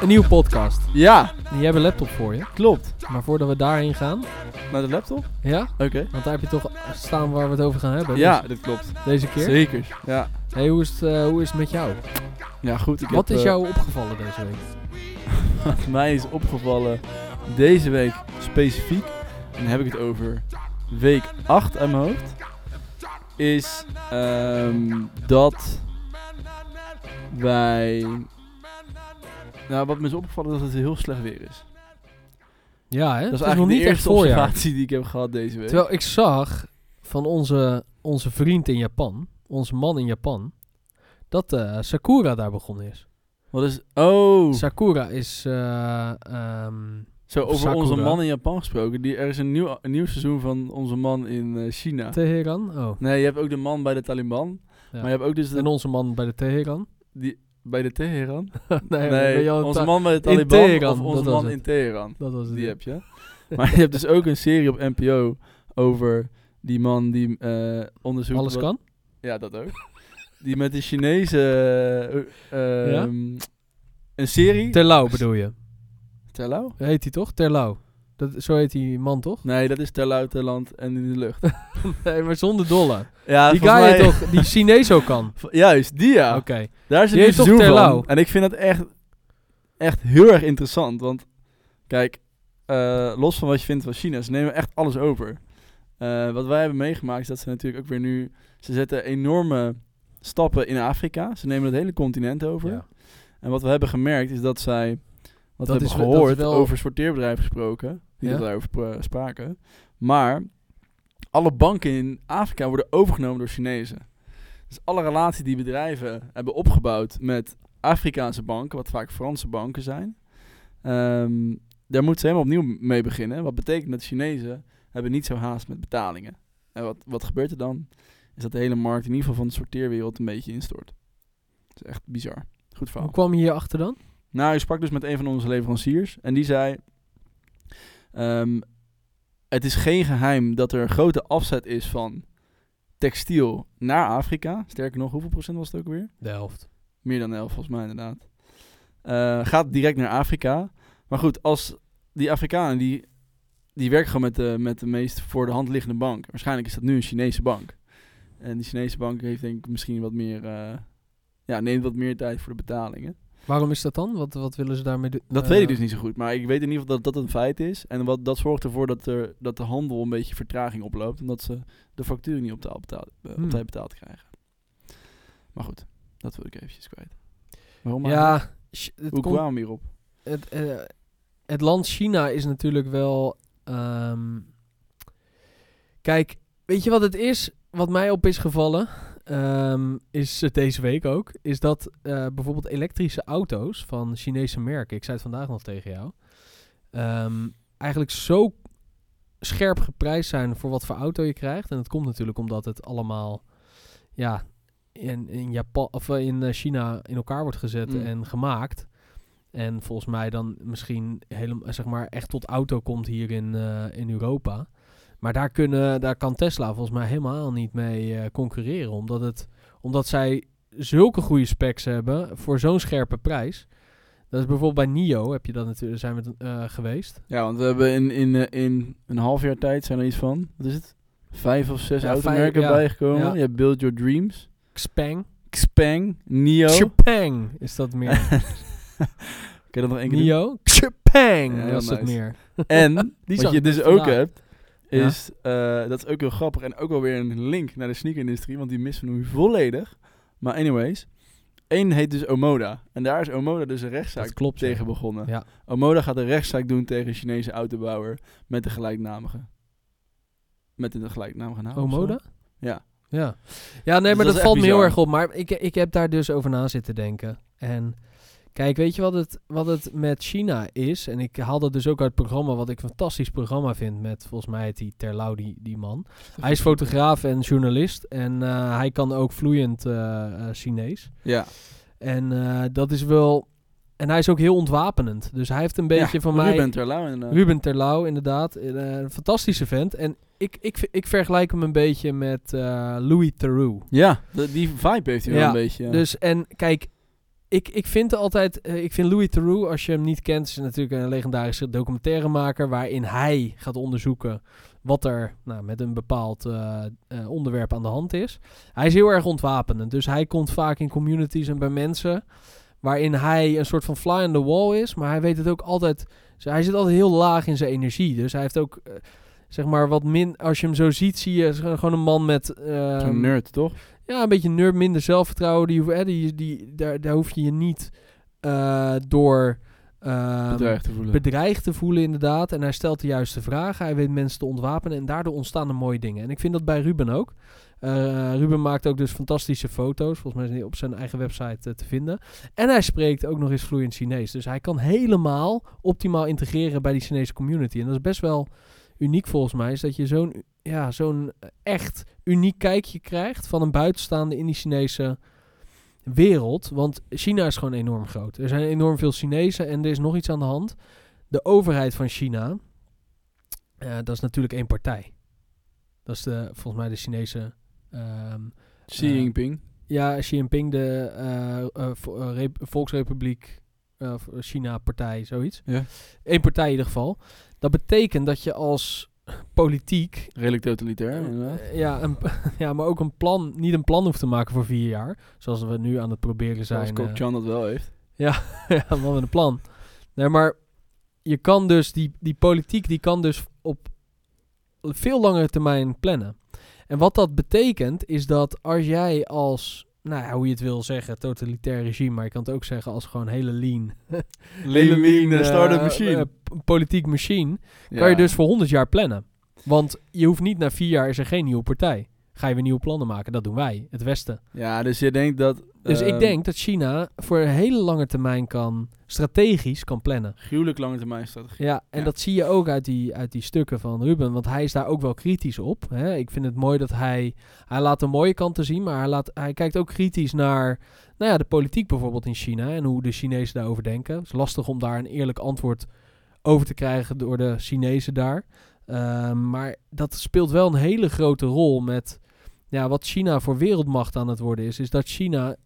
Een nieuwe podcast. Ja. Die hebben een laptop voor je. Klopt. Maar voordat we daarheen gaan... Naar de laptop? Ja. Oké. Okay. Want daar heb je toch staan waar we het over gaan hebben. Ja, dus dat klopt. Deze keer? Zeker. Ja. Hé, hey, hoe is het met jou? Ja, goed. Wat is jou opgevallen deze week? Mij is opgevallen deze week specifiek. En dan heb ik het over week 8 aan mijn hoofd. Is dat wij... Nou, wat me is opgevallen is dat het heel slecht weer is. Ja, hè? Dat is eigenlijk de eerste observatie die ik heb gehad deze week. Terwijl ik zag van onze vriend in Japan, onze man in Japan, dat Sakura daar begonnen is. Wat is... Oh! Sakura is... Zo, over Sakura. Onze man in Japan gesproken. Er is een nieuw seizoen van onze man in China. Teheran? Oh. Nee, je hebt ook de man bij de Taliban. Ja. Maar je hebt ook dus... En onze man bij de Teheran? Bij de Teheran? nee onze man bij de Taliban Teheran, of onze man in Teheran. Dat was het. Die heb je. Maar je hebt dus ook een serie op NPO over die man die onderzoekt... Alles kan? Ja, dat ook. Die met de Chinese... ja? Een serie... Terlouw bedoel je? Terlouw? Heet hij toch? Terlouw. Zo heet die man toch? Nee, dat is Terlouw, Terland en in de lucht. Nee, maar zonder dollar. Ja, die guy mij... heet toch, die Chinees ook kan? Juist, die ja. Okay. Daar is een seizoen van. En ik vind dat echt heel erg interessant. Want kijk, los van wat je vindt van China, ze nemen echt alles over. Wat wij hebben meegemaakt is dat ze natuurlijk ook weer nu... Ze zetten enorme stappen in Afrika. Ze nemen het hele continent over. Ja. En wat we hebben gemerkt is dat zij... Want we hebben gehoord, over sorteerbedrijven gesproken, die daarover spraken. Maar alle banken in Afrika worden overgenomen door Chinezen. Dus alle relaties die bedrijven hebben opgebouwd met Afrikaanse banken, wat vaak Franse banken zijn, daar moeten ze helemaal opnieuw mee beginnen. Wat betekent dat Chinezen hebben niet zo haast met betalingen. En wat gebeurt er dan? Is dat de hele markt in ieder geval van de sorteerwereld een beetje instort. Dat is echt bizar. Goed verhaal. Hoe kwam je hier achter dan? Nou, ik sprak dus met een van onze leveranciers en die zei... het is geen geheim dat er een grote afzet is van textiel naar Afrika. Sterker nog, hoeveel procent was het ook weer? De helft. Meer dan de helft, volgens mij inderdaad. Gaat direct naar Afrika. Maar goed, als die Afrikanen, die werken gewoon met de meest voor de hand liggende bank. Waarschijnlijk is dat nu een Chinese bank. En die Chinese bank heeft denk ik misschien wat meer... neemt wat meer tijd voor de betalingen. Waarom is dat dan? Wat willen ze daarmee doen? Dat weet ik dus niet zo goed. Maar ik weet in ieder geval dat een feit is. En dat zorgt ervoor dat de handel een beetje vertraging oploopt. Omdat ze de facturen niet op tijd betaald krijgen. Maar goed, dat wil ik eventjes kwijt. Waarom? Ja, hoe kwamen we hierop? Het land China is natuurlijk wel... Kijk, weet je wat het is? Wat mij op is gevallen... is deze week ook, is dat bijvoorbeeld elektrische auto's van Chinese merken, ik zei het vandaag nog tegen jou, eigenlijk zo scherp geprijsd zijn voor wat voor auto je krijgt. En dat komt natuurlijk omdat het allemaal in Japan of in China in elkaar wordt gezet en gemaakt. En volgens mij dan misschien helemaal, zeg maar, echt tot auto komt hier in Europa. Maar daar kan Tesla volgens mij helemaal niet mee concurreren. Omdat zij zulke goede specs hebben voor zo'n scherpe prijs. Dat is bijvoorbeeld bij NIO, heb je dat natuurlijk, zijn we geweest. Ja, want we hebben in een half jaar tijd zijn er iets van, wat is het? 5 of 6 automerken bijgekomen. Ja. Je hebt Build Your Dreams. Xpeng. NIO. Xpeng is dat meer. Kun je dat nog één keer NIO. Xpeng ja, was dat nice. Meer. En, wat je dus ook vandaag hebt... is, dat is ook heel grappig en ook wel weer een link naar de sneakerindustrie, want die missen we nu volledig. Maar anyways, één heet dus Omoda. En daar is Omoda dus een rechtszaak tegen begonnen. Ja. Omoda gaat een rechtszaak doen tegen een Chinese autobouwer met de gelijknamige. Met de gelijknamige naam. Omoda? Ja. Ja. Ja, nee, dus maar dat valt me heel erg op. Maar ik heb daar dus over na zitten denken. En kijk, weet je wat het met China is? En ik haal dat dus ook uit het programma, wat ik een fantastisch programma vind. Met, volgens mij heet die Terlouw, die man. Hij is fotograaf en journalist. En hij kan ook vloeiend Chinees. Ja. En dat is wel... En hij is ook heel ontwapenend. Dus hij heeft een beetje van mij... Ruben Terlouw, inderdaad. Een fantastische vent. En ik vergelijk hem een beetje met Louis Theroux. Ja, die vibe heeft hij wel een beetje. Ja. Dus, en kijk... Ik vind Louis Theroux, als je hem niet kent, is natuurlijk een legendarische documentairemaker waarin hij gaat onderzoeken wat er met een bepaald onderwerp aan de hand is. Hij is heel erg ontwapenend, dus hij komt vaak in communities en bij mensen waarin hij een soort van fly on the wall is, maar hij weet het ook altijd. Hij zit altijd heel laag in zijn energie, dus hij heeft ook wat min. Als je hem zo ziet, zie je gewoon een man met zo'n nerd, toch? Ja, een beetje nerd, minder zelfvertrouwen. Daar hoef je je niet door bedreigd te voelen, inderdaad. En hij stelt de juiste vragen. Hij weet mensen te ontwapenen en daardoor ontstaan er mooie dingen. En ik vind dat bij Ruben ook. Ruben maakt ook dus fantastische foto's. Volgens mij is hij op zijn eigen website te vinden. En hij spreekt ook nog eens vloeiend Chinees. Dus hij kan helemaal optimaal integreren bij die Chinese community. En dat is best wel uniek volgens mij, is dat je zo'n echt uniek kijkje krijgt van een buitenstaande in die Chinese wereld. Want China is gewoon enorm groot. Er zijn enorm veel Chinezen en er is nog iets aan de hand. De overheid van China, dat is natuurlijk één partij. Dat is volgens mij de Chinese... Xi Jinping. Xi Jinping, de Volksrepubliek China-partij, zoiets. Ja. Eén partij in ieder geval. Dat betekent dat je als politiek... redelijk totalitair. Maar ook niet een plan hoeft te maken voor 4 jaar. Zoals we nu aan het proberen zijn. Zoals Koop Chan dat wel heeft. Ja, man met een plan. Nee, maar je kan dus... Die politiek die kan dus op veel langere termijn plannen. En wat dat betekent is dat als jij als... hoe je het wil zeggen, totalitair regime, maar je kan het ook zeggen als gewoon hele lean start-up machine. Politiek machine, ja. Kan je dus voor 100 jaar plannen. Want je hoeft niet na 4 jaar is er geen nieuwe partij. Ga je weer nieuwe plannen maken, dat doen wij, het Westen. Ja, dus je denkt dat... Dus ik denk dat China voor een hele lange termijn strategisch kan plannen. Gruwelijk lange termijn strategie. Ja, en dat zie je ook uit die stukken van Ruben, want hij is daar ook wel kritisch op. Hè? Ik vind het mooi dat hij laat de mooie kanten zien, maar hij kijkt ook kritisch naar de politiek bijvoorbeeld in China en hoe de Chinezen daarover denken. Het is lastig om daar een eerlijk antwoord over te krijgen door de Chinezen daar. Maar dat speelt wel een hele grote rol met... Ja, wat China voor wereldmacht aan het worden is dat China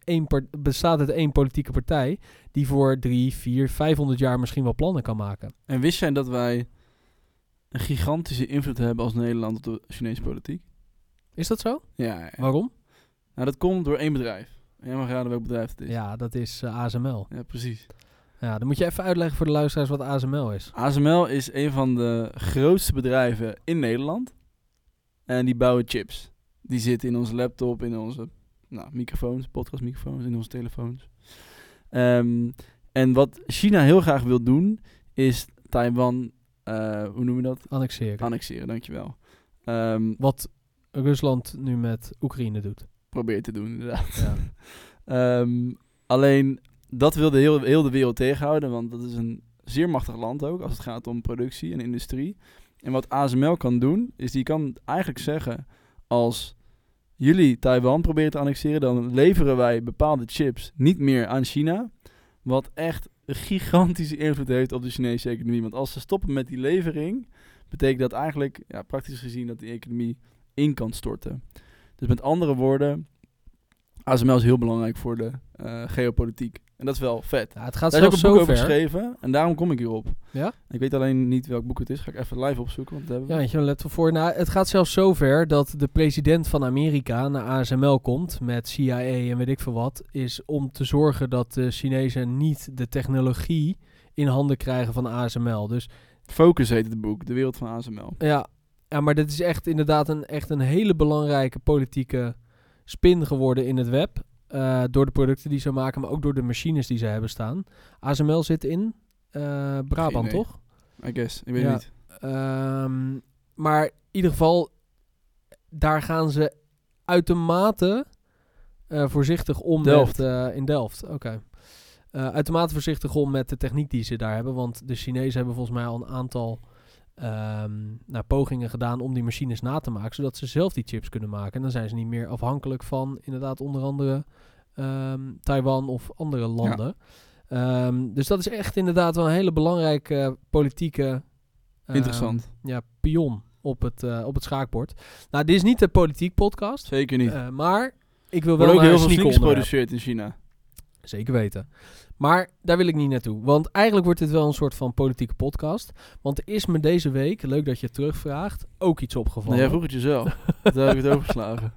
bestaat uit één politieke partij die voor 300, 400, 500 jaar misschien wel plannen kan maken. En wist jij dat wij een gigantische invloed hebben als Nederland op de Chinese politiek? Is dat zo? Ja. Waarom? Nou, dat komt door één bedrijf. Jij mag raden welk bedrijf het is. Ja, dat is ASML. Ja, precies. Ja, dan moet je even uitleggen voor de luisteraars wat ASML is. ASML is een van de grootste bedrijven in Nederland en die bouwen chips. Die zitten in onze laptop, in onze microfoons, podcastmicrofoons, in onze telefoons. En wat China heel graag wil doen, is Taiwan, hoe noem je dat? Annexeren. Annexeren, dankjewel. Wat Rusland nu met Oekraïne doet. Probeert te doen, inderdaad. Ja. Alleen, dat wil heel de wereld tegenhouden, want dat is een zeer machtig land ook, als het gaat om productie en industrie. En wat ASML kan doen, is die kan eigenlijk zeggen... Als jullie Taiwan proberen te annexeren, dan leveren wij bepaalde chips niet meer aan China. Wat echt een gigantische invloed heeft op de Chinese economie. Want als ze stoppen met die levering, betekent dat eigenlijk praktisch gezien dat die economie in kan storten. Dus met andere woorden, ASML is heel belangrijk voor de geopolitiek. En dat is wel vet. Ja, het gaat daar is ook een boek over geschreven en daarom kom ik hierop. Ja? Ik weet alleen niet welk boek het is. Ga ik even live opzoeken. Want let voor. Het gaat zelfs zover dat de president van Amerika naar ASML komt met CIA en weet ik veel wat. Is om te zorgen dat de Chinezen niet de technologie in handen krijgen van ASML. Dus Focus heet het boek, De Wereld van ASML. Ja, maar dit is echt inderdaad echt een hele belangrijke politieke spin geworden in het web. Door de producten die ze maken, maar ook door de machines die ze hebben staan. ASML zit in Brabant, toch? I guess, ik weet niet. Maar in ieder geval, daar gaan ze uitermate voorzichtig om Delft. In Delft. Okay. Uitermate voorzichtig om met de techniek die ze daar hebben, want de Chinezen hebben volgens mij al een aantal pogingen gedaan om die machines na te maken, zodat ze zelf die chips kunnen maken. En dan zijn ze niet meer afhankelijk van inderdaad onder andere Taiwan of andere landen. Ja. Dus dat is echt inderdaad wel een hele belangrijke politieke interessant. Ja, pion op het schaakbord. Nou, dit is niet de politiek podcast. Zeker niet. Maar ik wil wel ook heel veel sneakers geproduceerd in China. Zeker weten. Maar daar wil ik niet naartoe. Want eigenlijk wordt dit wel een soort van politieke podcast. Want er is me deze week, leuk dat je het terugvraagt, ook iets opgevallen. Nee, jij vroeg het jezelf. Daar heb ik het overgeslagen.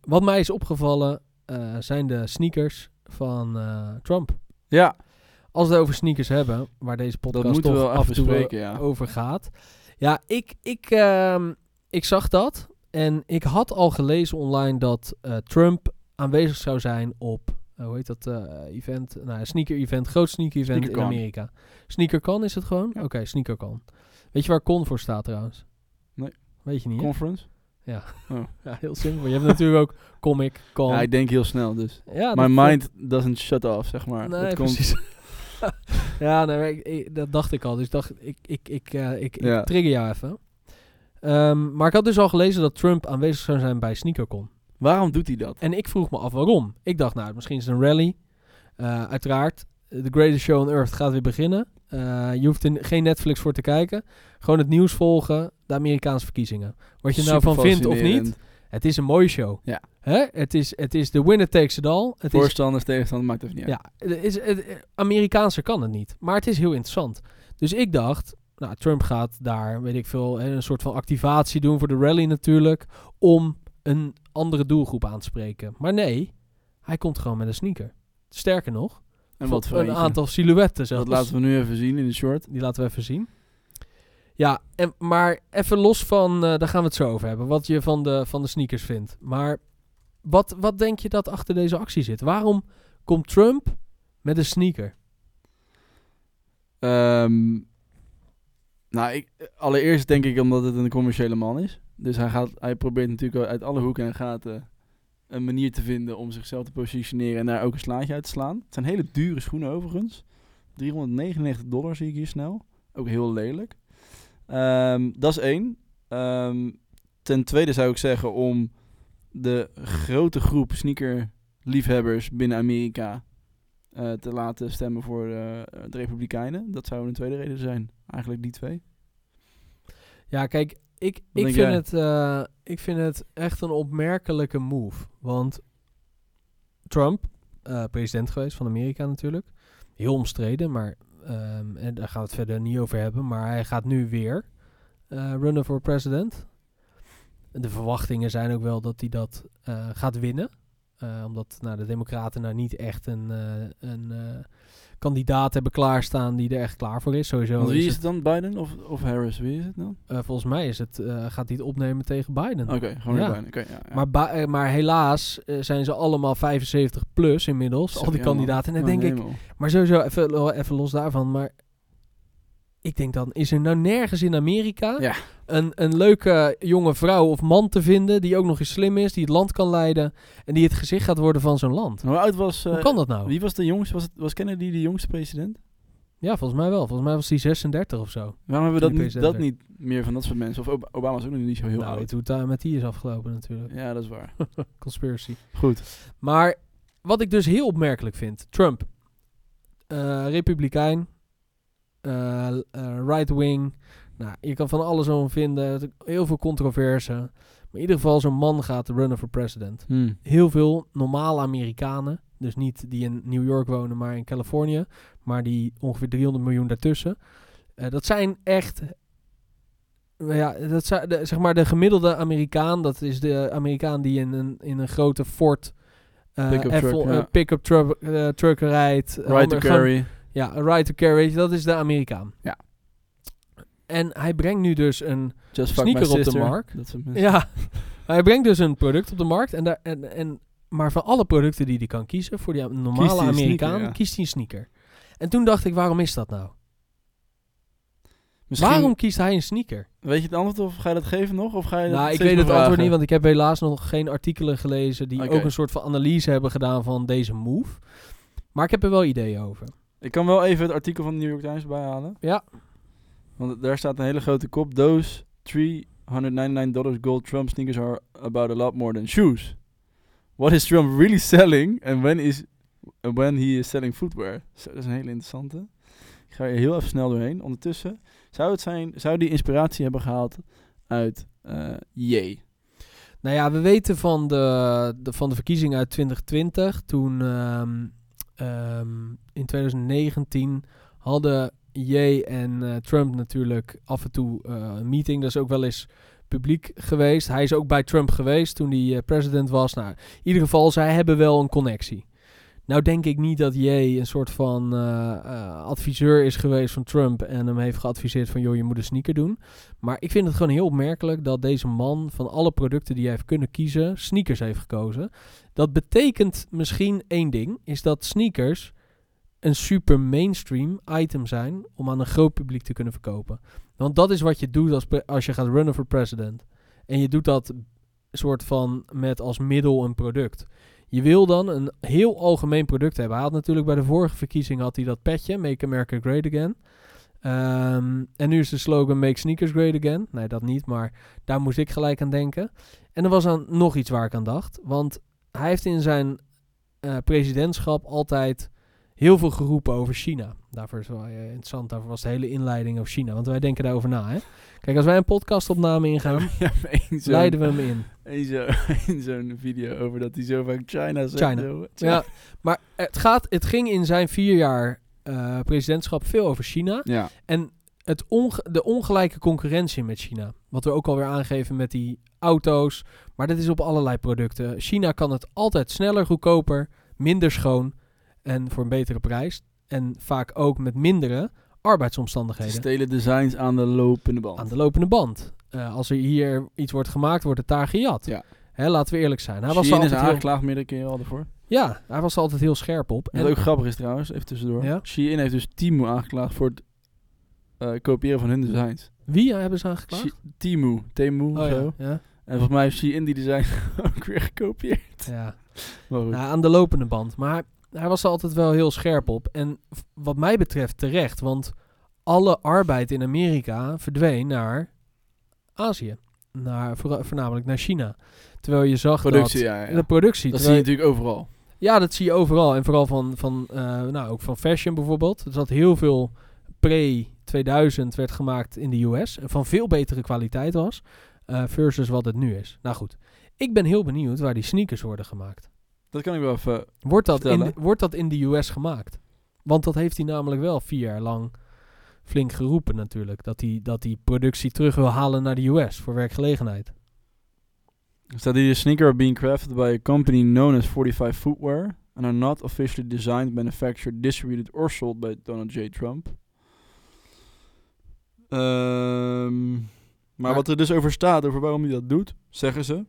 Wat mij is opgevallen zijn de sneakers van Trump. Ja. Als we het over sneakers hebben, waar deze podcast toch wel af en toe over gaat. Ja, ik zag dat. En ik had al gelezen online dat Trump aanwezig zou zijn op... hoe heet dat event? Nou, sneaker-event. Groot sneaker-event in Amerika. SneakerCon is het gewoon? Ja. Oké, SneakerCon. Weet je waar Con voor staat trouwens? Nee. Weet je niet? Conference? Hè? Ja. Oh. Ja, heel simpel. Je hebt natuurlijk ook Comic Con. Ja, ik denk heel snel dus. Ja, My mind doesn't shut off, zeg maar. Nee, precies. Ja, nee, dat dacht ik al. Dus dacht, ik trigger jou even. Maar ik had dus al gelezen dat Trump aanwezig zou zijn bij SneakerCon. Waarom doet hij dat? En ik vroeg me af waarom. Ik dacht, nou, misschien is het een rally. Uiteraard, The Greatest Show on Earth gaat weer beginnen. Je hoeft er geen Netflix voor te kijken. Gewoon het nieuws volgen, de Amerikaanse verkiezingen. Wat je er nou van vindt of niet, het is een mooie show. Ja. Hè? Het is the winner takes it all. Voorstanders, tegenstanders, maakt het niet uit. Ja, Amerikaanse kan het niet. Maar het is heel interessant. Dus ik dacht... Nou, Trump gaat daar, weet ik veel, een soort van activatie doen voor de rally natuurlijk. Om een andere doelgroep aan te spreken. Maar nee, hij komt gewoon met een sneaker. Sterker nog, en wat voor een aantal silhouetten zelfs. Dat laten we nu even zien in de short. Die laten we even zien. Ja, maar even los van, daar gaan we het zo over hebben. Wat je van de sneakers vindt. Maar wat denk je dat achter deze actie zit? Waarom komt Trump met een sneaker? Nou, allereerst denk ik omdat het een commerciële man is. Dus hij probeert natuurlijk uit alle hoeken en gaten een manier te vinden om zichzelf te positioneren en daar ook een slaatje uit te slaan. Het zijn hele dure schoenen overigens. $399 zie ik hier snel. Ook heel lelijk. Dat is één. Ten tweede zou ik zeggen om de grote groep sneakerliefhebbers binnen Amerika te laten stemmen voor de Republikeinen. Dat zou een tweede reden zijn. Eigenlijk die twee. Ja, kijk, ik vind het echt een opmerkelijke move. Want Trump, president geweest van Amerika natuurlijk. Heel omstreden, maar en daar gaan we het verder niet over hebben. Maar hij gaat nu weer runnen voor president. De verwachtingen zijn ook wel dat hij dat gaat winnen. Omdat de Democraten niet echt een kandidaat hebben klaarstaan die er echt klaar voor is. Sowieso. Want wie is het dan? Biden of Harris? Wie is het dan? Volgens mij is het, gaat hij het opnemen tegen Biden. Oké, gewoon ja. Biden. Okay, ja. Maar helaas zijn ze allemaal 75 plus inmiddels, al die kandidaten. En dan denk ik, maar sowieso, even los daarvan, maar ik denk dan, is er nou nergens in Amerika een leuke jonge vrouw of man te vinden die ook nog eens slim is, die het land kan leiden en die het gezicht gaat worden van zo'n land? Hoe oud was... Hoe kan dat nou? Wie was de jongste? Was Kennedy de jongste president? Ja, volgens mij wel. Volgens mij was hij 36 of zo. Waarom hebben we dat niet meer van dat soort mensen? Of Obama is ook nog niet zo heel oud. Weet hoe het met die is afgelopen natuurlijk. Ja, dat is waar. Conspiracy. Goed. Maar wat ik dus heel opmerkelijk vind, Trump, Republikein, right wing. Nou, je kan van alles over vinden. Heel veel controverse. Maar in ieder geval, zo'n man gaat runnen voor president. Heel veel normale Amerikanen. Dus niet die in New York wonen, maar in Californië. Maar die ongeveer 300 miljoen daartussen. Dat zijn echt... zeg maar de gemiddelde Amerikaan. Dat is de Amerikaan die in een grote Ford pick-up truck rijdt. Right to carry. Ja, a right to carry, dat is de Amerikaan. Ja. En hij brengt nu dus een sneaker op de markt. Ja, hij brengt dus een product op de markt. Maar van alle producten die hij kan kiezen, voor die normale Amerikaan, kiest hij een sneaker. En toen dacht ik, waarom is dat nou? Misschien... Waarom kiest hij een sneaker? Weet je het antwoord of ga je dat geven nog? Of ga je dat ik weet het antwoord niet, want ik heb helaas nog geen artikelen gelezen die ook een soort van analyse hebben gedaan van deze move. Maar ik heb er wel ideeën over. Ik kan wel even het artikel van de New York Times bijhalen. Ja. Want daar staat een hele grote kop. Those $399 gold Trump sneakers are about a lot more than shoes. What is Trump really selling? And when he is selling footwear? So, dat is een hele interessante. Ik ga er heel even snel doorheen. Ondertussen zou die inspiratie hebben gehaald uit Ye. Nou ja, we weten van de verkiezingen uit 2020. Toen in 2019 hadden Jay en Trump natuurlijk af en toe een meeting. Dat is ook wel eens publiek geweest. Hij is ook bij Trump geweest toen hij president was. Nou, in ieder geval, zij hebben wel een connectie. Nou denk ik niet dat Jay een soort van adviseur is geweest van Trump en hem heeft geadviseerd van joh, je moet een sneaker doen. Maar ik vind het gewoon heel opmerkelijk dat deze man van alle producten die hij heeft kunnen kiezen, sneakers heeft gekozen. Dat betekent misschien één ding, is dat sneakers een super mainstream item zijn om aan een groot publiek te kunnen verkopen. Want dat is wat je doet als je gaat runnen voor president. En je doet dat soort van met als middel een product. Je wil dan een heel algemeen product hebben. Hij had natuurlijk bij de vorige verkiezing had hij dat petje, Make America Great Again. En nu is de slogan Make Sneakers Great Again. Nee, dat niet, maar daar moest ik gelijk aan denken. En er was dan nog iets waar ik aan dacht. Want hij heeft in zijn presidentschap altijd heel veel geroepen over China. Daarvoor is wel interessant. Daarvoor was de hele inleiding over China. Want wij denken daarover na, hè? Kijk, als wij een podcastopname ingaan, leiden we hem in. In zo'n video over dat hij zo vaak China zegt. China. Ja, maar het ging in zijn 4 jaar presidentschap veel over China. Ja. En de ongelijke concurrentie met China. Wat we ook alweer aangeven met die auto's. Maar dat is op allerlei producten. China kan het altijd sneller, goedkoper, minder schoon. En voor een betere prijs. En vaak ook met mindere arbeidsomstandigheden. Ze stelen designs aan de lopende band. Als er hier iets wordt gemaakt, wordt het daar gejat. Ja. Hè, laten we eerlijk zijn. Hij was altijd is aangeklaagd meerdere keren al daarvoor. Ja, hij was er altijd heel scherp op. En wat ook grappig is trouwens, even tussendoor. Ja? Shein heeft dus Temu aangeklaagd voor het kopiëren van hun designs. Wie hebben ze aangeklaagd? Temu. Oh, zo. Ja. En volgens mij heeft Shein die design ook weer gekopieerd. Ja. Nou, aan de lopende band. Maar hij was er altijd wel heel scherp op. En wat mij betreft terecht. Want alle arbeid in Amerika verdween naar Azië. Voornamelijk naar China. Terwijl je zag productie, dat... Ja. De productie. Dat zie je natuurlijk overal. Ja, dat zie je overal. En vooral ook van fashion bijvoorbeeld. Dus dat heel veel pre-2000 werd gemaakt in de US. En van veel betere kwaliteit was. Versus wat het nu is. Nou goed. Ik ben heel benieuwd waar die sneakers worden gemaakt. Dat kan ik wel even Wordt dat in de US gemaakt? Want dat heeft hij namelijk wel 4 jaar lang flink geroepen natuurlijk. Dat hij productie terug wil halen naar de US voor werkgelegenheid. Er staat hier, sneaker being crafted by a company known as 45 Footwear and are not officially designed, manufactured, distributed or sold by Donald J. Trump. Maar wat er dus over staat, over waarom hij dat doet, zeggen ze...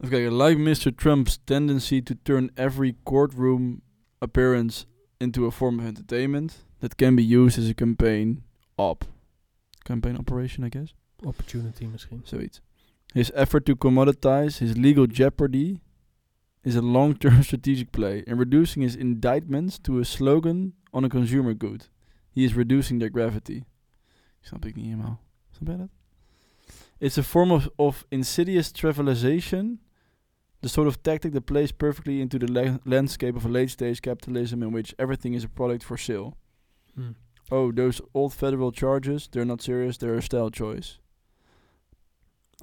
Even kijken. Like Mr. Trump's tendency to turn every courtroom appearance into a form of entertainment that can be used as a campaign operation, I guess. Opportunity misschien. Zoiets. His effort to commoditize his legal jeopardy is a long-term strategic play in reducing his indictments to a slogan on a consumer good. He is reducing their gravity. Snap ik niet helemaal. Snap jij dat? It's a form of insidious trivialization. The sort of tactic that plays perfectly into the landscape of a late-stage capitalism in which everything is a product for sale. Mm. Oh, those old federal charges, they're not serious, they're a style choice.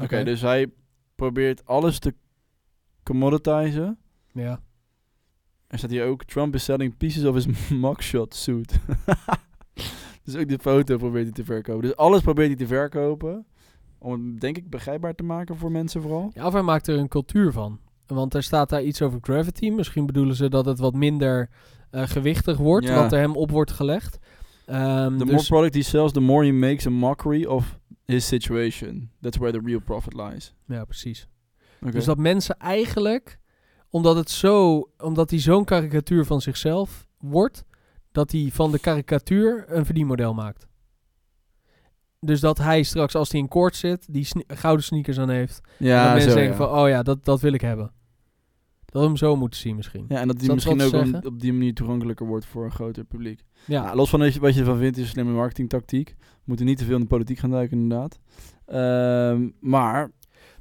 Okay, dus hij probeert alles te commoditizen. Ja. Yeah. Er staat hier ook, Trump is selling pieces of his mugshot suit. Dus ook de foto probeert hij te verkopen. Dus alles probeert hij te verkopen. Om het, denk ik, begrijpbaar te maken voor mensen vooral. Ja, of hij maakt er een cultuur van. Want er staat daar iets over gravity. Misschien bedoelen ze dat het wat minder gewichtig wordt. Ja. Wat er hem op wordt gelegd. The more product he sells, the more he makes a mockery of his situation. That's where the real profit lies. Ja, precies. Okay. Dus dat mensen eigenlijk... Omdat hij zo'n karikatuur van zichzelf wordt... dat hij van de karikatuur een verdienmodel maakt. Dus dat hij straks, als hij in koord zit, die gouden sneakers aan heeft. Ja, en dat mensen zeggen van, oh ja, dat wil ik hebben. Dat we hem zo moeten zien misschien. Ja, en dat hij misschien ook op die manier toegankelijker wordt voor een groter publiek. Ja. Nou, los van wat je ervan vindt, is een slimme marketingtactiek. We moeten niet te veel in de politiek gaan duiken, inderdaad. Maar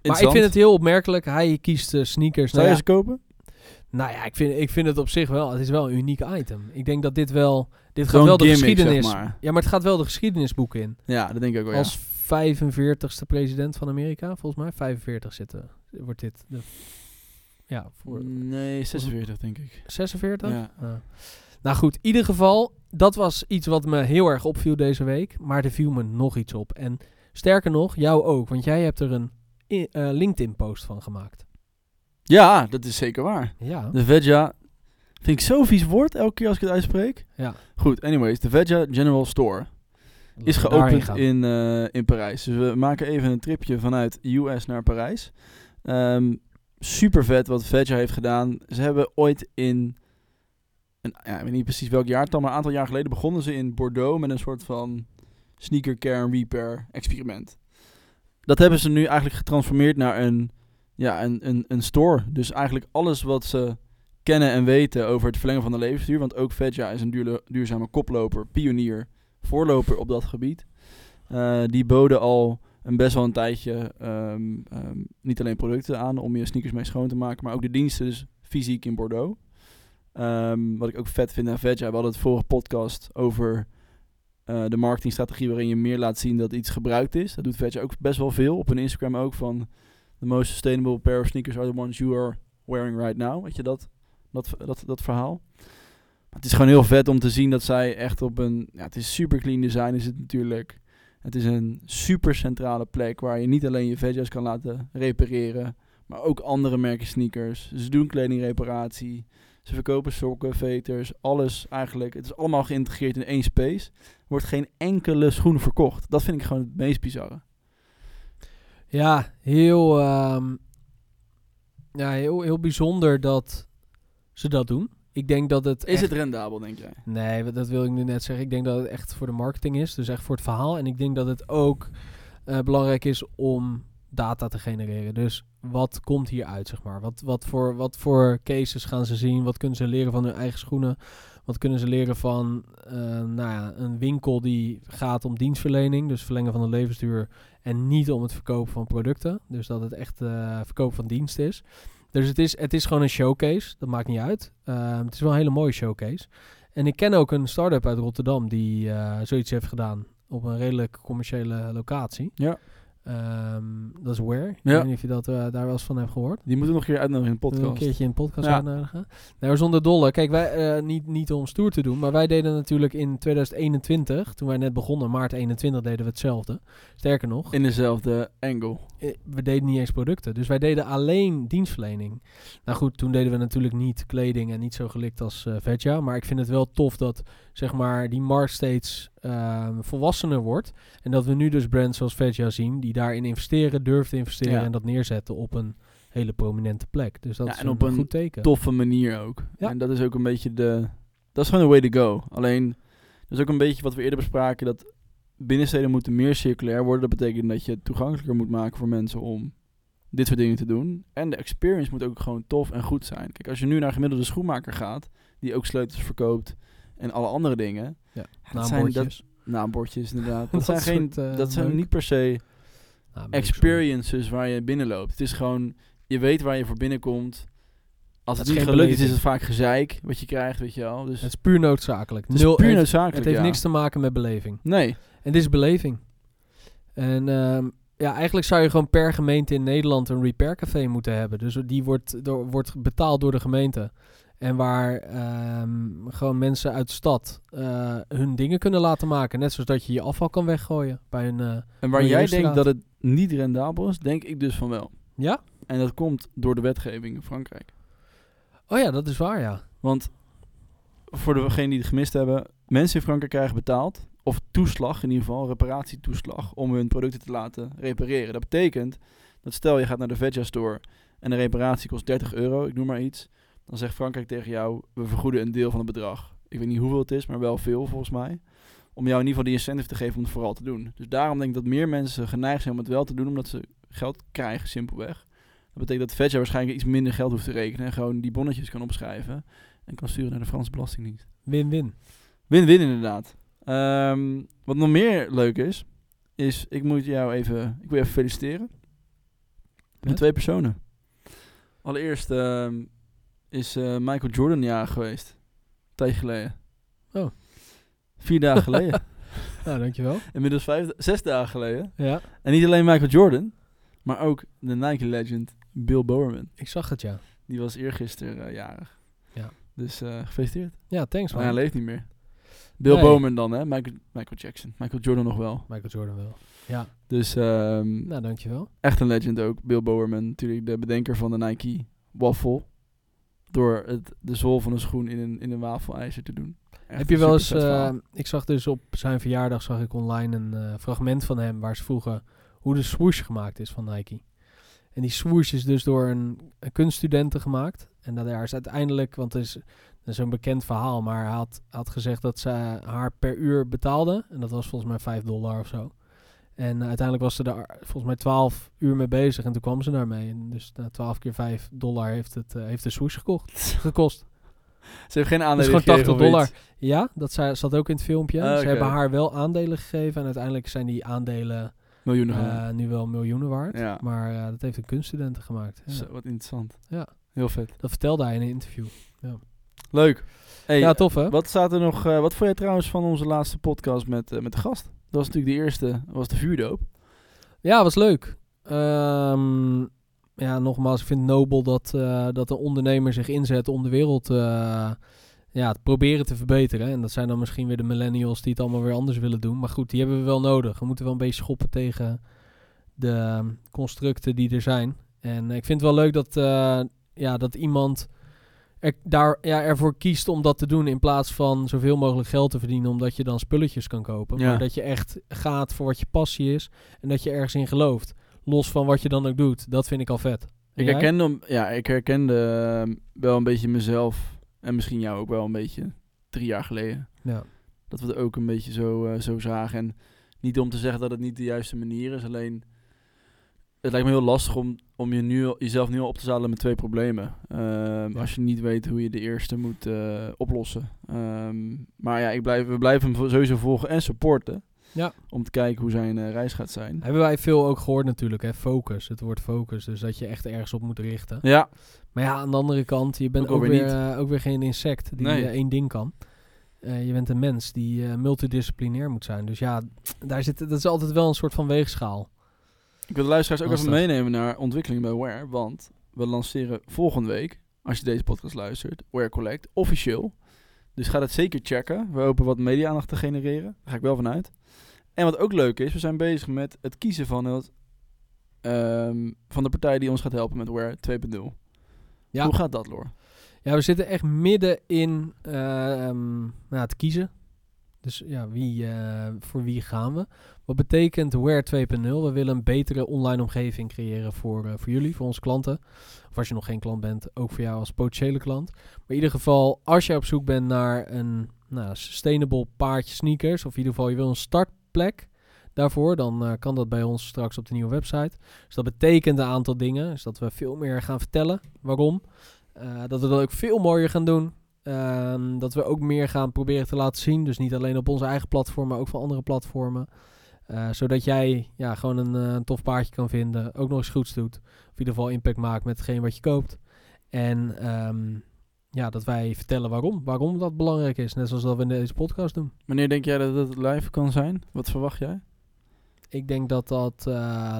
ik vind het heel opmerkelijk. Hij kiest sneakers. Zou je ze kopen? Nou ja, ik vind het op zich wel... Het is wel een uniek item. Ik denk dat dit wel... Dit gaat wel de geschiedenisboeken in. Ja, dat denk ik ook wel, als 45ste president van Amerika, volgens mij. 45 zitten. Wordt dit de... Ja, voor... Nee, 46 denk ik. 46? Ja. Nou goed, in ieder geval, dat was iets wat me heel erg opviel deze week. Maar er viel me nog iets op. En sterker nog, jou ook. Want jij hebt er een LinkedIn-post van gemaakt. Ja, dat is zeker waar. Ja. De Veja... Vind ik zo'n vies woord elke keer als ik het uitspreek. Ja. Goed, anyways. De Veja General Store is geopend in Parijs. Dus we maken even een tripje vanuit US naar Parijs. Super vet wat Veja heeft gedaan. Ze hebben ooit in... ik weet niet precies welk jaartal, maar een aantal jaar geleden begonnen ze in Bordeaux met een soort van sneaker care and repair experiment. Dat hebben ze nu eigenlijk getransformeerd naar een store. Dus eigenlijk alles wat ze kennen en weten over het verlengen van de levensduur. Want ook Veja is een duurzame koploper, pionier, voorloper op dat gebied. Die boden al best wel een tijdje niet alleen producten aan om je sneakers mee schoon te maken, maar ook de diensten, dus fysiek in Bordeaux. Wat ik ook vet vind aan Veja, we hadden het vorige podcast over de marketingstrategie waarin je meer laat zien dat iets gebruikt is. Dat doet Veja ook best wel veel. Op hun Instagram ook van the most sustainable pair of sneakers are the ones you are wearing right now. Weet je dat verhaal. Maar het is gewoon heel vet om te zien dat zij echt op een... Ja, het is super clean design is het natuurlijk. Het is een super centrale plek waar je niet alleen je Veja's kan laten repareren, maar ook andere merken sneakers. Ze doen kledingreparatie. Ze verkopen sokken, veters, alles eigenlijk. Het is allemaal geïntegreerd in één space. Er wordt geen enkele schoen verkocht. Dat vind ik gewoon het meest bizarre. Ja, heel bijzonder dat ze dat doen. Ik denk dat het... Is het rendabel, denk jij? Nee, dat wil ik nu net zeggen. Ik denk dat het echt voor de marketing is. Dus echt voor het verhaal. En ik denk dat het ook belangrijk is om data te genereren. Dus wat komt hieruit, zeg maar? Wat voor cases gaan ze zien? Wat kunnen ze leren van hun eigen schoenen? Wat kunnen ze leren van een winkel die gaat om dienstverlening, dus verlengen van de levensduur en niet om het verkopen van producten. Dus dat het echt verkoop van dienst is. Dus het is gewoon een showcase. Dat maakt niet uit. Het is wel een hele mooie showcase. En ik ken ook een start-up uit Rotterdam die zoiets heeft gedaan op een redelijk commerciële locatie. Ja. Dat is Wear. Ik weet niet of je dat daar wel eens van hebt gehoord. Die moeten we nog een keer uitnodigen in de podcast. Een keertje in de podcast uitnodigen. Nou, zonder dolle. Kijk, wij niet om stoer te doen, maar wij deden natuurlijk in 2021, toen wij net begonnen, maart 21, deden we hetzelfde. Sterker nog. In dezelfde angle. We deden niet eens producten. Dus wij deden alleen dienstverlening. Nou goed, toen deden we natuurlijk niet kleding en niet zo gelikt als Veja. Maar ik vind het wel tof dat, zeg maar, die markt steeds volwassener wordt. En dat we nu dus brands zoals Veja zien die daarin durven te investeren en dat neerzetten op een hele prominente plek. Dus dat is en op een goed teken. Toffe manier ook. Ja. En dat is ook een beetje dat is gewoon de way to go. Alleen, dat is ook een beetje wat we eerder bespraken, dat binnensteden moeten meer circulair worden. Dat betekent dat je het toegankelijker moet maken voor mensen om dit soort dingen te doen. En de experience moet ook gewoon tof en goed zijn. Kijk, als je nu naar een gemiddelde schoenmaker gaat, die ook sleutels verkoopt en alle andere dingen. Ja, naambordjes inderdaad. Dat zijn niet per se experiences waar je binnenloopt. Het is gewoon, je weet waar je voor binnenkomt. Als het niet gelukt is het vaak gezeik wat je krijgt, weet je wel. Dus het is puur noodzakelijk. Het heeft niks te maken met beleving. Nee. En dit is beleving. En eigenlijk zou je gewoon per gemeente in Nederland een repaircafé moeten hebben. Dus die wordt betaald door de gemeente. En waar gewoon mensen uit de stad hun dingen kunnen laten maken. Net zoals dat je je afval kan weggooien bij een... en waar jij denkt dat het niet rendabel is, denk ik dus van wel. Ja? En dat komt door de wetgeving in Frankrijk. Oh ja, dat is waar, ja. Want voor degenen die het gemist hebben, mensen in Frankrijk krijgen betaald, of toeslag in ieder geval, reparatietoeslag, om hun producten te laten repareren. Dat betekent dat stel je gaat naar de Veja Store en de reparatie kost €30, ik noem maar iets. Dan zegt Frankrijk tegen jou, we vergoeden een deel van het bedrag. Ik weet niet hoeveel het is, maar wel veel volgens mij. Om jou in ieder geval die incentive te geven om het vooral te doen. Dus daarom denk ik dat meer mensen geneigd zijn om het wel te doen, omdat ze geld krijgen, simpelweg. Dat betekent dat Veja waarschijnlijk iets minder geld hoeft te rekenen en gewoon die bonnetjes kan opschrijven en kan sturen naar de Franse Belastingdienst. Win-win. Win-win inderdaad. Wat nog meer leuk is ik wil je even feliciteren. Met 2 personen. Allereerst is Michael Jordan jarig geweest. Een tijdje geleden. Oh. 4 dagen geleden. Nou, dankjewel. Inmiddels 6 dagen geleden. Ja. En niet alleen Michael Jordan, maar ook de Nike-legend Bill Bowerman. Ik zag het, ja. Die was eergisteren jarig. Ja. Dus gefeliciteerd. Ja, thanks man. Maar hij leeft niet meer. Bill Bowerman dan, hè? Michael Jackson. Michael Jordan nog wel. Michael Jordan wel, ja. Dus... nou, dankjewel. Echt een legend ook. Bill Bowerman, natuurlijk de bedenker van de Nike Waffle. Door de zool van een schoen in een wafelijzer te doen. Echt. Heb je wel eens... ik zag dus op zijn verjaardag zag ik online een fragment van hem... waar ze vroegen hoe de swoosh gemaakt is van Nike. En die swoosh is dus door een kunststudenten gemaakt. En daar is uiteindelijk... want het is... dat is een bekend verhaal, maar hij had gezegd dat ze haar per uur betaalde. En dat was volgens mij $5 of zo. En uiteindelijk was ze daar volgens mij 12 uur mee bezig. En toen kwam ze daarmee. En dus 12 keer $5 heeft de swoosh gekost. Ze heeft geen aandelen gegeven. Dat is gewoon $80. Ja, dat zat ook in het filmpje. Okay. Ze hebben haar wel aandelen gegeven. En uiteindelijk zijn die aandelen nu wel miljoenen waard. Ja. Maar dat heeft een kunststudent gemaakt. Ja. Zo, wat interessant. Ja. Heel vet. Dat vertelde hij in een interview. Ja. Leuk. Hey, ja, tof hè? Wat staat er nog? Wat vond jij trouwens van onze laatste podcast met de gast? Dat was natuurlijk de eerste, was de vuurdoop. Ja, was leuk. Ja, nogmaals, ik vind het nobel dat een ondernemer zich inzet om de wereld te proberen te verbeteren. En dat zijn dan misschien weer de millennials die het allemaal weer anders willen doen. Maar goed, die hebben we wel nodig. We moeten wel een beetje schoppen tegen de constructen die er zijn. En ik vind het wel leuk dat iemand... ervoor kiest om dat te doen in plaats van zoveel mogelijk geld te verdienen omdat je dan spulletjes kan kopen. Ja. Maar dat je echt gaat voor wat je passie is en dat je ergens in gelooft. Los van wat je dan ook doet. Dat vind ik al vet. Ik herkende wel een beetje mezelf en misschien jou ook wel een beetje 3 jaar geleden. Ja. Dat we het ook een beetje zo zagen. En niet om te zeggen dat het niet de juiste manier is, alleen... Het lijkt me heel lastig om jezelf nu al op te zadelen met 2 problemen. Als je niet weet hoe je de eerste moet oplossen. Maar ja, we blijven hem sowieso volgen en supporten. Ja. Om te kijken hoe zijn reis gaat zijn. Hebben wij veel ook gehoord natuurlijk, hè? Focus. Het woord focus. Dus dat je echt ergens op moet richten. Ja. Maar ja, aan de andere kant, je bent ook weer geen insect die één ding kan. Je bent een mens die multidisciplinair moet zijn. Dus ja, dat is altijd wel een soort van weegschaal. Ik wil de luisteraars ook even meenemen naar ontwikkeling bij Wear. Want we lanceren volgende week, als je deze podcast luistert, Wear Collect, officieel. Dus ga dat zeker checken. We hopen wat media-aandacht te genereren. Daar ga ik wel van uit. En wat ook leuk is, we zijn bezig met het kiezen van de partij die ons gaat helpen met Wear 2.0. Ja. Hoe gaat dat, Lor? Ja, we zitten echt midden in het kiezen. Dus ja, voor wie gaan we? Wat betekent Wear 2.0? We willen een betere online omgeving creëren voor jullie, voor onze klanten. Of als je nog geen klant bent, ook voor jou als potentiële klant. Maar in ieder geval, als jij op zoek bent naar een sustainable paardje sneakers... of in ieder geval je wil een startplek daarvoor... dan kan dat bij ons straks op de nieuwe website. Dus dat betekent een aantal dingen. Dus dat we veel meer gaan vertellen waarom. Dat we dat ook veel mooier gaan doen. Dat we ook meer gaan proberen te laten zien. Dus niet alleen op onze eigen platform, maar ook van andere platformen. Zodat jij gewoon een tof paardje kan vinden. Ook nog eens goeds doet. Of in ieder geval impact maakt met hetgeen wat je koopt. En dat wij vertellen waarom. Waarom dat belangrijk is. Net zoals dat we in deze podcast doen. Wanneer denk jij dat het live kan zijn? Wat verwacht jij? Ik denk dat dat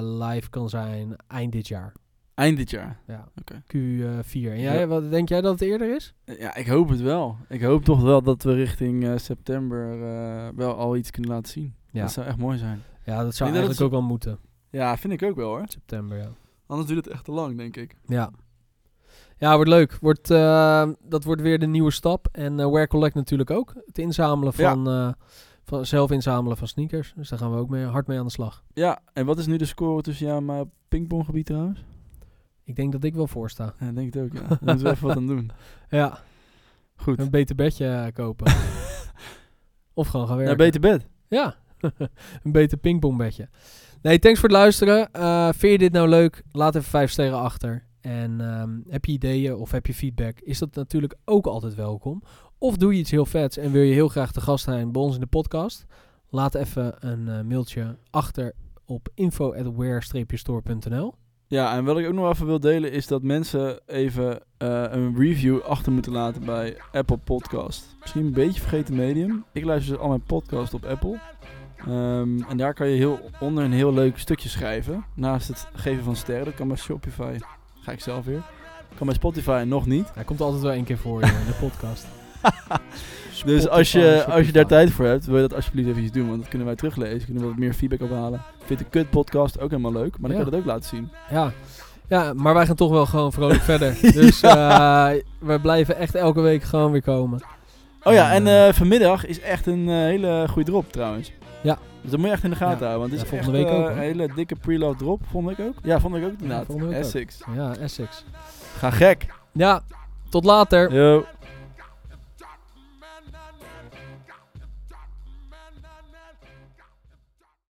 live kan zijn eind dit jaar. Eind dit jaar? Ja, okay. Q4. En jij, wat denk jij dat het eerder is? Ja, ik hoop het wel. Ik hoop toch wel dat we richting september wel al iets kunnen laten zien. Ja. Dat zou echt mooi zijn. Ja, dat zou eigenlijk ook wel moeten. Ja, vind ik ook wel hoor. September, ja. Anders duurt het echt te lang, denk ik. Ja. Ja, wordt leuk. Dat wordt weer de nieuwe stap. En Wear Collect natuurlijk ook. Het inzamelen van zelf inzamelen van sneakers. Dus daar gaan we ook hard mee aan de slag. Ja, en wat is nu de score tussen jou en mijn pingponggebied trouwens? Ik denk dat ik wel voor sta. Ja, ik denk het ook, ja. Daar moeten we even wat aan doen. Ja. Goed. Een beter bedje kopen. Of gewoon gaan werken. Een beter bed. Ja. Een beter pingpongbedje. Nee, thanks voor het luisteren. Vind je dit nou leuk? Laat even 5 sterren achter. En heb je ideeën of heb je feedback? Is dat natuurlijk ook altijd welkom. Of doe je iets heel vets en wil je heel graag te gast zijn bij ons in de podcast? Laat even een mailtje achter op info@wear-store.nl. Ja, en wat ik ook nog even wil delen is dat mensen even een review achter moeten laten bij Apple Podcast. Misschien een beetje vergeten medium. Ik luister dus al mijn podcast op Apple. En daar kan je een heel leuk stukje schrijven. Naast het geven van sterren. Dat kan bij Shopify. Ga ik zelf weer. Kan bij Spotify nog niet. Hij komt altijd wel één keer voor in de podcast. Dus als je daar tijd voor hebt, wil je dat alsjeblieft even iets doen. Want dat kunnen wij teruglezen. Kunnen we wat meer feedback ophalen. Vind de kut podcast ook helemaal leuk. Maar dan kan je dat ook laten zien. Ja. Ja, maar wij gaan toch wel gewoon vrolijk verder. Dus we blijven echt elke week gewoon weer komen. Oh ja, en vanmiddag is echt een hele goede drop trouwens. Ja. Dus dat moet je echt in de gaten houden. Want het is volgende echt week ook, een hele dikke preload drop, vond ik ook. Ja, vond ik ook inderdaad. Essex. Ja, Essex. Ga gek. Ja, tot later. Yo.